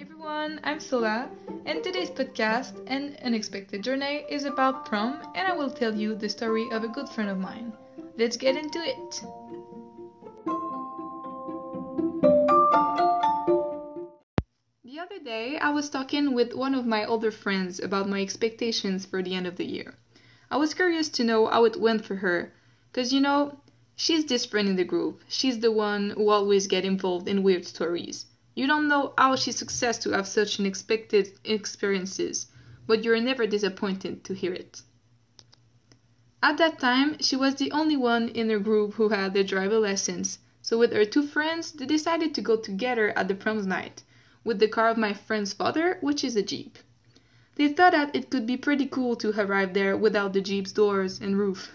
everyone, I'm Sola, and today's podcast, An Unexpected Journey, is about prom, and I will tell you the story of a good friend of mine. Let's get into it! The other day, I was talking with one of my older friends about my expectations for the end of the year. I was curious to know how it went for her, because you know, she's this friend in the group, she's the one who always gets involved in weird stories. You don't know how she success to have such unexpected experiences, but you're never disappointed to hear it. At that time, she was the only one in her group who had their driver lessons, so with her two friends, they decided to go together at the prom's night, with the car of my friend's father, which is a Jeep. They thought that it could be pretty cool to arrive there without the Jeep's doors and roof.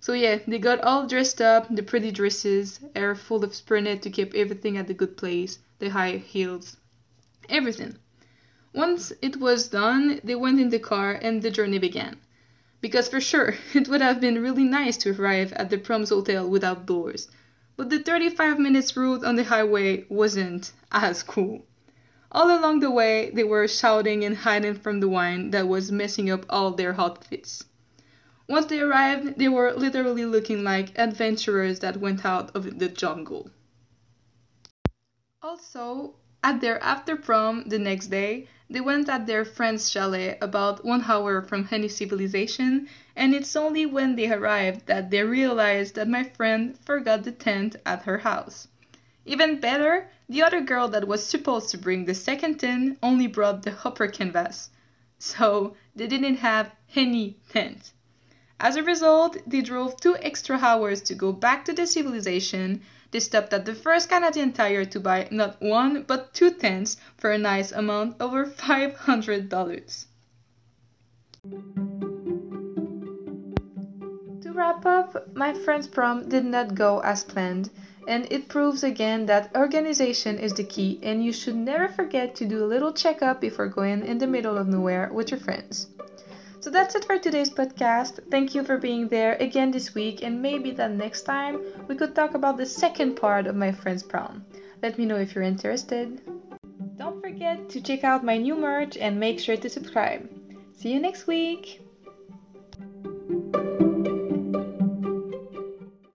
So yeah, they got all dressed up, the pretty dresses, hair full of spinet to keep everything at the good place, the high heels, everything. Once it was done, they went in the car and the journey began. Because for sure, it would have been really nice to arrive at the Proms Hotel without doors, but the 35 minutes route on the highway wasn't as cool. All along the way, they were shouting and hiding from the wind that was messing up all their outfits. Once they arrived, they were literally looking like adventurers that went out of the jungle. Also, at their after prom the next day, they went at their friend's chalet about 1 hour from any civilization, and it's only when they arrived that they realized that my friend forgot the tent at her house. Even better, the other girl that was supposed to bring the second tent only brought the upper canvas, so they didn't have any tent. As a result, they drove 2 extra hours to go back to the civilization. They stopped at the first Canadian Tire to buy not 1, but 2 tents for a nice amount over $500. To wrap up, my friend's prom did not go as planned, and it proves again that organization is the key, and you should never forget to do a little checkup before going in the middle of nowhere with your friends. So that's it for today's podcast. Thank you for being there again this week, and maybe that next time we could talk about the second part of my friend's prom. Let me know if you're interested. Don't forget to check out my new merch and make sure to subscribe. See you next week!